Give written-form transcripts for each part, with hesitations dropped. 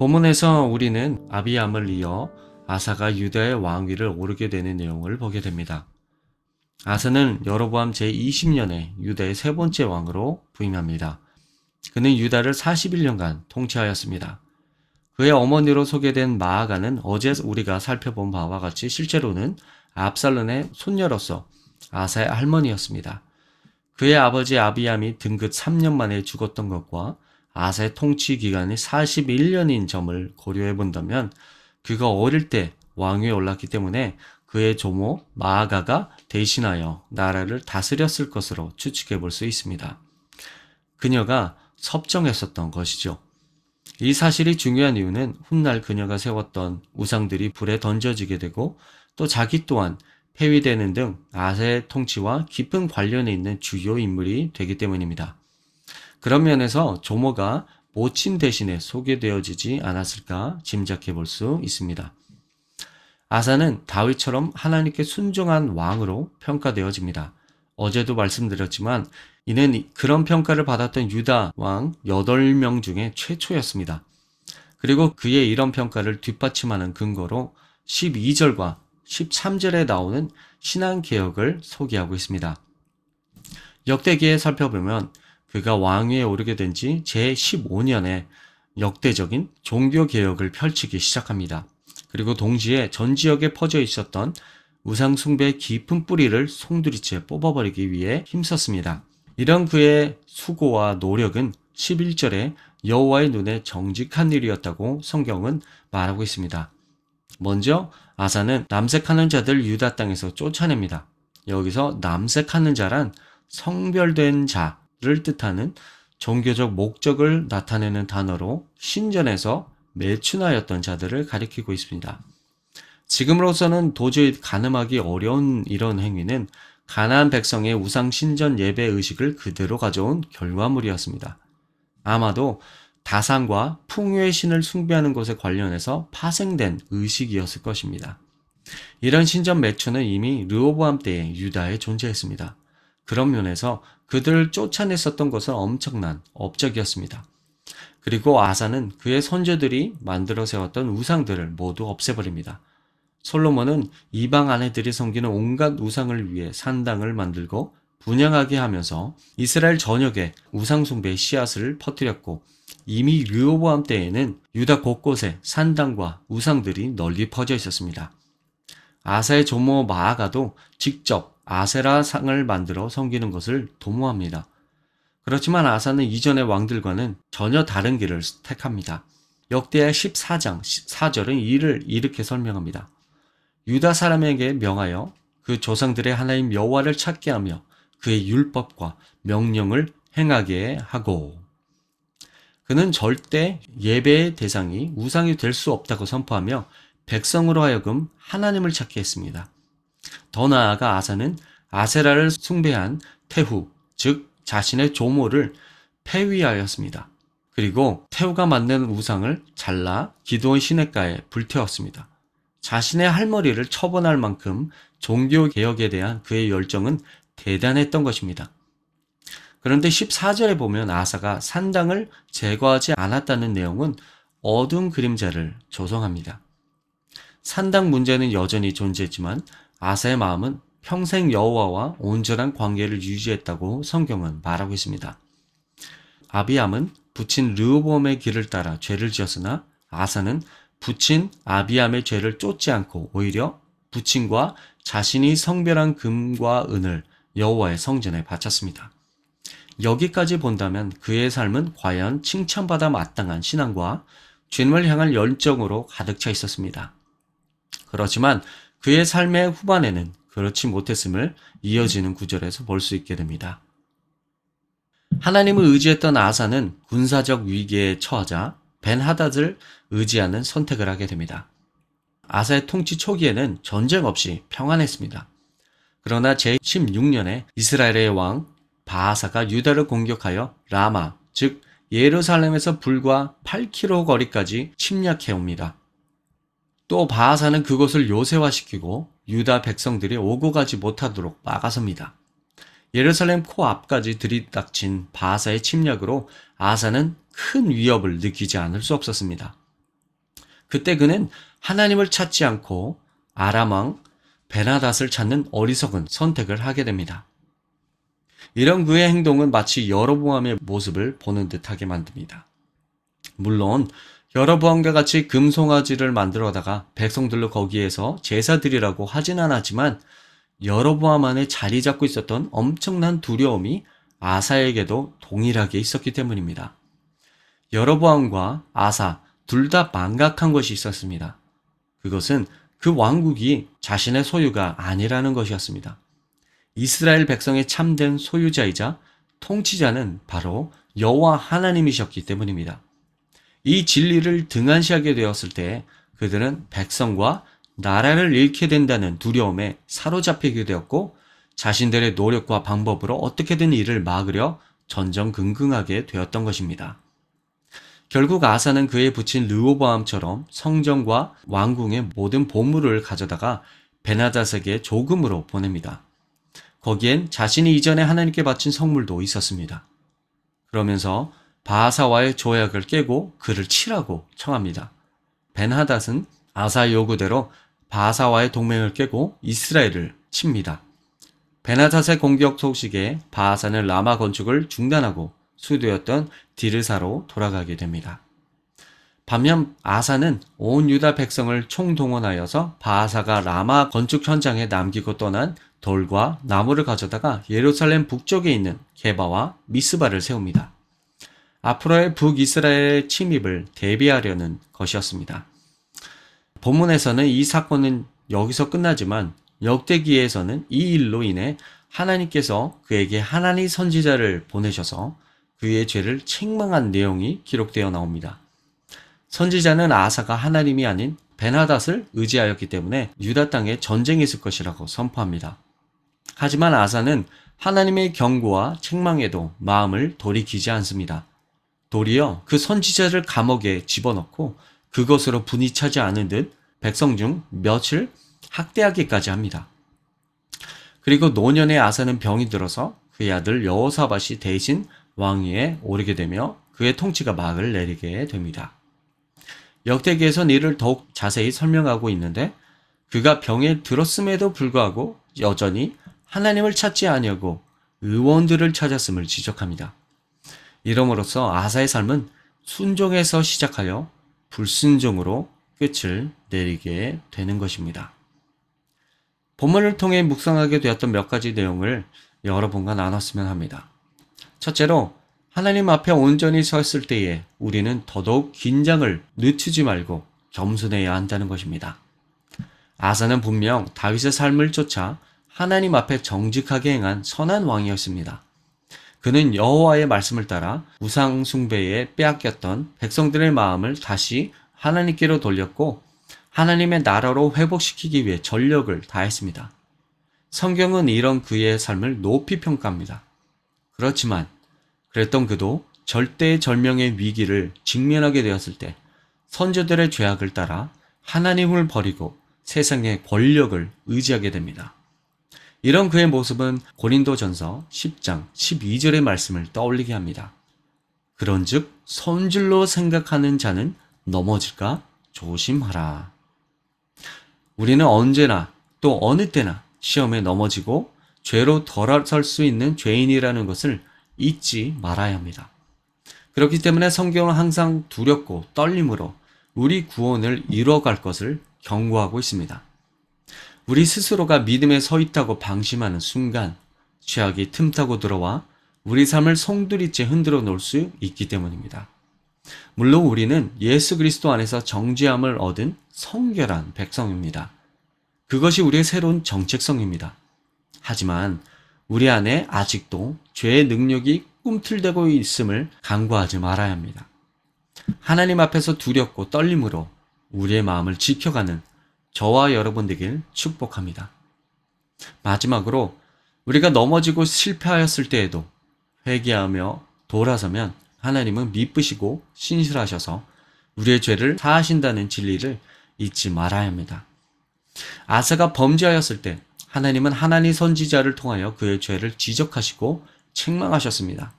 본문에서 우리는 아비암을 이어 아사가 유다의 왕위를 오르게 되는 내용을 보게 됩니다. 아사는 여로보암 제20년에 유다의 세 번째 왕으로 부임합니다. 그는 유다를 41년간 통치하였습니다. 그의 어머니로 소개된 마아가는 어제 우리가 살펴본 바와 같이 실제로는 압살론의 손녀로서 아사의 할머니였습니다. 그의 아버지 아비암이 등극 3년 만에 죽었던 것과 아사의 통치 기간이 41년인 점을 고려해 본다면 그가 어릴 때 왕위에 올랐기 때문에 그의 조모 마아가가 대신하여 나라를 다스렸을 것으로 추측해 볼 수 있습니다. 그녀가 섭정했었던 것이죠. 이 사실이 중요한 이유는 훗날 그녀가 세웠던 우상들이 불에 던져지게 되고 또 자기 또한 폐위되는 등 아사의 통치와 깊은 관련이 있는 주요 인물이 되기 때문입니다. 그런 면에서 조모가 모친 대신에 소개되어지지 않았을까 짐작해 볼 수 있습니다. 아사는 다윗처럼 하나님께 순종한 왕으로 평가되어집니다. 어제도 말씀드렸지만 이는 그런 평가를 받았던 유다 왕 8명 중에 최초였습니다. 그리고 그의 이런 평가를 뒷받침하는 근거로 12절과 13절에 나오는 신앙개혁을 소개하고 있습니다. 역대기에 살펴보면 그가 왕위에 오르게 된 지 제15년에 역대적인 종교개혁을 펼치기 시작합니다. 그리고 동시에 전 지역에 퍼져 있었던 우상숭배의 깊은 뿌리를 송두리째 뽑아버리기 위해 힘썼습니다. 이런 그의 수고와 노력은 11절에 여호와의 눈에 정직한 일이었다고 성경은 말하고 있습니다. 먼저 아사는 남색하는 자들 유다 땅에서 쫓아냅니다. 여기서 남색하는 자란 성별된 자를 뜻하는 종교적 목적을 나타내는 단어로 신전에서 매춘하였던 자들을 가리키고 있습니다. 지금으로서는 도저히 가늠하기 어려운 이런 행위는 가나안 백성의 우상 신전 예배 의식을 그대로 가져온 결과물이었습니다. 아마도 다산과 풍요의 신을 숭배하는 것에 관련해서 파생된 의식이었을 것입니다. 이런 신전 매춘은 이미 르호보암 때의 유다에 존재했습니다. 그런 면에서 그들을 쫓아냈었던 것은 엄청난 업적이었습니다. 그리고 아사는 그의 선조들이 만들어 세웠던 우상들을 모두 없애버립니다. 솔로몬은 이방 아내들이 섬기는 온갖 우상을 위해 산당을 만들고 분양하게 하면서 이스라엘 전역에 우상숭배의 씨앗을 퍼뜨렸고 이미 르호보암 때에는 유다 곳곳에 산당과 우상들이 널리 퍼져 있었습니다. 아사의 조모 마아가도 직접 아세라 상을 만들어 섬기는 것을 도모합니다. 그렇지만 아사는 이전의 왕들과는 전혀 다른 길을 택합니다. 역대하 14장 4절은 이를 이렇게 설명합니다. 유다 사람에게 명하여 그 조상들의 하나님 여호와를 찾게 하며 그의 율법과 명령을 행하게 하고 그는 절대 예배의 대상이 우상이 될 수 없다고 선포하며 백성으로 하여금 하나님을 찾게 했습니다. 더 나아가 아사는 아세라를 숭배한 태후, 즉 자신의 조모를 폐위하였습니다. 그리고 태후가 만든 우상을 잘라 기드온 시냇가에 불태웠습니다. 자신의 할머니를 처분할 만큼 종교개혁에 대한 그의 열정은 대단했던 것입니다. 그런데 14절에 보면 아사가 산당을 제거하지 않았다는 내용은 어두운 그림자를 조성합니다. 산당 문제는 여전히 존재했지만 아사의 마음은 평생 여호와와 온전한 관계를 유지했다고 성경은 말하고 있습니다. 아비암은 부친 르호보암의 길을 따라 죄를 지었으나 아사는 부친 아비암의 죄를 쫓지 않고 오히려 부친과 자신이 성별한 금과 은을 여호와의 성전에 바쳤습니다. 여기까지 본다면 그의 삶은 과연 칭찬받아 마땅한 신앙과 주님을 향한 열정으로 가득 차 있었습니다. 그렇지만 그의 삶의 후반에는 그렇지 못했음을 이어지는 구절에서 볼 수 있게 됩니다. 하나님을 의지했던 아사는 군사적 위기에 처하자 벤하닷을 의지하는 선택을 하게 됩니다. 아사의 통치 초기에는 전쟁 없이 평안했습니다. 그러나 제16년에 이스라엘의 왕 바하사가 유다를 공격하여 라마, 즉 예루살렘에서 불과 8km 거리까지 침략해옵니다. 또 바하사는 그것을 요새화시키고 유다 백성들이 오고 가지 못하도록 막아섭니다. 예루살렘 코앞까지 들이닥친 바하사의 침략으로 아사는 큰 위협을 느끼지 않을 수 없었습니다. 그때 그는 하나님을 찾지 않고 아람왕 베나닷을 찾는 어리석은 선택을 하게 됩니다. 이런 그의 행동은 마치 여로보암의 모습을 보는 듯하게 만듭니다. 물론 여로보암과 같이 금송아지를 만들어다가 백성들로 거기에서 제사드리라고 하진 않았지만 여로보암 안에 자리 잡고 있었던 엄청난 두려움이 아사에게도 동일하게 있었기 때문입니다. 여로보암과 아사 둘 다 망각한 것이 있었습니다. 그것은 그 왕국이 자신의 소유가 아니라는 것이었습니다. 이스라엘 백성의 참된 소유자이자 통치자는 바로 여호와 하나님이셨기 때문입니다. 이 진리를 등한시하게 되었을 때 그들은 백성과 나라를 잃게 된다는 두려움에 사로잡히게 되었고 자신들의 노력과 방법으로 어떻게든 이를 막으려 전전긍긍하게 되었던 것입니다. 결국 아사는 그의 부친 르호보암처럼 성전과 왕궁의 모든 보물을 가져다가 베나닷에게 조금으로 보냅니다. 거기엔 자신이 이전에 하나님께 바친 성물도 있었습니다. 그러면서 바하사와의 조약을 깨고 그를 치라고 청합니다. 벤하닷은 아사의 요구대로 바하사와의 동맹을 깨고 이스라엘을 칩니다. 벤하닷의 공격 소식에 바하사는 라마 건축을 중단하고 수도였던 디르사로 돌아가게 됩니다. 반면 아사는 온 유다 백성을 총동원하여서 바하사가 라마 건축 현장에 남기고 떠난 돌과 나무를 가져다가 예루살렘 북쪽에 있는 게바와 미스바를 세웁니다. 앞으로의 북이스라엘의 침입을 대비하려는 것이었습니다. 본문에서는 이 사건은 여기서 끝나지만 역대기에서는 이 일로 인해 하나님께서 그에게 하나니 선지자를 보내셔서 그의 죄를 책망한 내용이 기록되어 나옵니다. 선지자는 아사가 하나님이 아닌 벤하닷을 의지하였기 때문에 유다 땅에 전쟁이 있을 것이라고 선포합니다. 하지만 아사는 하나님의 경고와 책망에도 마음을 돌이키지 않습니다. 도리어 그 선지자를 감옥에 집어넣고 그것으로 분이 차지 않은 듯 백성 중 몇을 학대하기까지 합니다. 그리고 노년의 아사는 병이 들어서 그의 아들 여호사밧이 대신 왕위에 오르게 되며 그의 통치가 막을 내리게 됩니다. 역대기에선 이를 더욱 자세히 설명하고 있는데 그가 병에 들었음에도 불구하고 여전히 하나님을 찾지 아니하고 의원들을 찾았음을 지적합니다. 이러므로써 아사의 삶은 순종에서 시작하여 불순종으로 끝을 내리게 되는 것입니다. 본문을 통해 묵상하게 되었던 몇 가지 내용을 여러분과 나눴으면 합니다. 첫째로, 하나님 앞에 온전히 섰을 때에 우리는 더더욱 긴장을 늦추지 말고 겸손해야 한다는 것입니다. 아사는 분명 다윗의 삶을 쫓아 하나님 앞에 정직하게 행한 선한 왕이었습니다. 그는 여호와의 말씀을 따라 우상 숭배에 빼앗겼던 백성들의 마음을 다시 하나님께로 돌렸고 하나님의 나라로 회복시키기 위해 전력을 다했습니다. 성경은 이런 그의 삶을 높이 평가합니다. 그렇지만 그랬던 그도 절대절명의 위기를 직면하게 되었을 때 선조들의 죄악을 따라 하나님을 버리고 세상의 권력을 의지하게 됩니다. 이런 그의 모습은 고린도전서 10장 12절의 말씀을 떠올리게 합니다. 그런즉 선줄로 생각하는 자는 넘어질까 조심하라. 우리는 언제나 또 어느 때나 시험에 넘어지고 죄로 덜어설 수 있는 죄인이라는 것을 잊지 말아야 합니다. 그렇기 때문에 성경은 항상 두렵고 떨림으로 우리 구원을 이뤄갈 것을 경고하고 있습니다. 우리 스스로가 믿음에 서 있다고 방심하는 순간 죄악이 틈타고 들어와 우리 삶을 송두리째 흔들어 놓을 수 있기 때문입니다. 물론 우리는 예수 그리스도 안에서 정죄함을 얻은 성결한 백성입니다. 그것이 우리의 새로운 정체성입니다. 하지만 우리 안에 아직도 죄의 능력이 꿈틀대고 있음을 간과하지 말아야 합니다. 하나님 앞에서 두렵고 떨림으로 우리의 마음을 지켜가는 저와 여러분 되길 축복합니다. 마지막으로 우리가 넘어지고 실패하였을 때에도 회개하며 돌아서면 하나님은 미쁘시고 신실하셔서 우리의 죄를 사하신다는 진리를 잊지 말아야 합니다. 아사가 범죄하였을 때 하나님은 하나니 선지자를 통하여 그의 죄를 지적하시고 책망하셨습니다.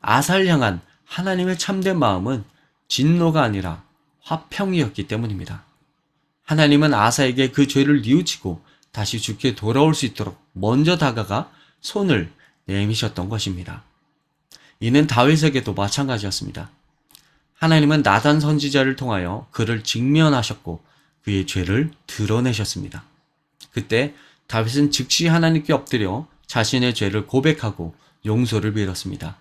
아사를 향한 하나님의 참된 마음은 진노가 아니라 화평이었기 때문입니다. 하나님은 아사에게 그 죄를 뉘우치고 다시 주께 돌아올 수 있도록 먼저 다가가 손을 내미셨던 것입니다. 이는 다윗에게도 마찬가지였습니다. 하나님은 나단 선지자를 통하여 그를 직면하셨고 그의 죄를 드러내셨습니다. 그때 다윗은 즉시 하나님께 엎드려 자신의 죄를 고백하고 용서를 빌었습니다.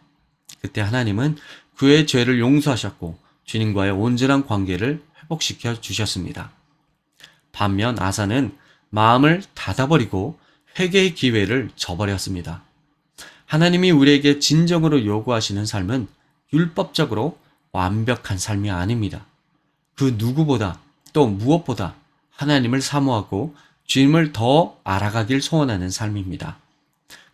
그때 하나님은 그의 죄를 용서하셨고 주님과의 온전한 관계를 회복시켜 주셨습니다. 반면 아사는 마음을 닫아버리고 회개의 기회를 저버렸습니다. 하나님이 우리에게 진정으로 요구하시는 삶은 율법적으로 완벽한 삶이 아닙니다. 그 누구보다 또 무엇보다 하나님을 사모하고 주님을 더 알아가길 소원하는 삶입니다.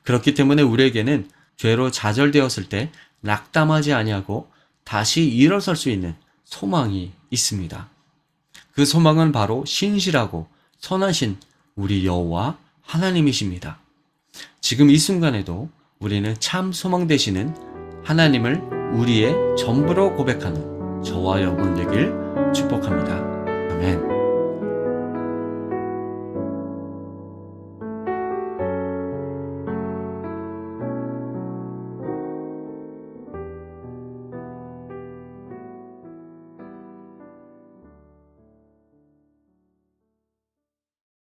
그렇기 때문에 우리에게는 죄로 좌절되었을 때 낙담하지 아니하고 다시 일어설 수 있는 소망이 있습니다. 그 소망은 바로 신실하고 선하신 우리 여호와 하나님이십니다. 지금 이 순간에도 우리는 참 소망 되시는 하나님을 우리의 전부로 고백하는 저와 여러분 되길 축복합니다. 아멘.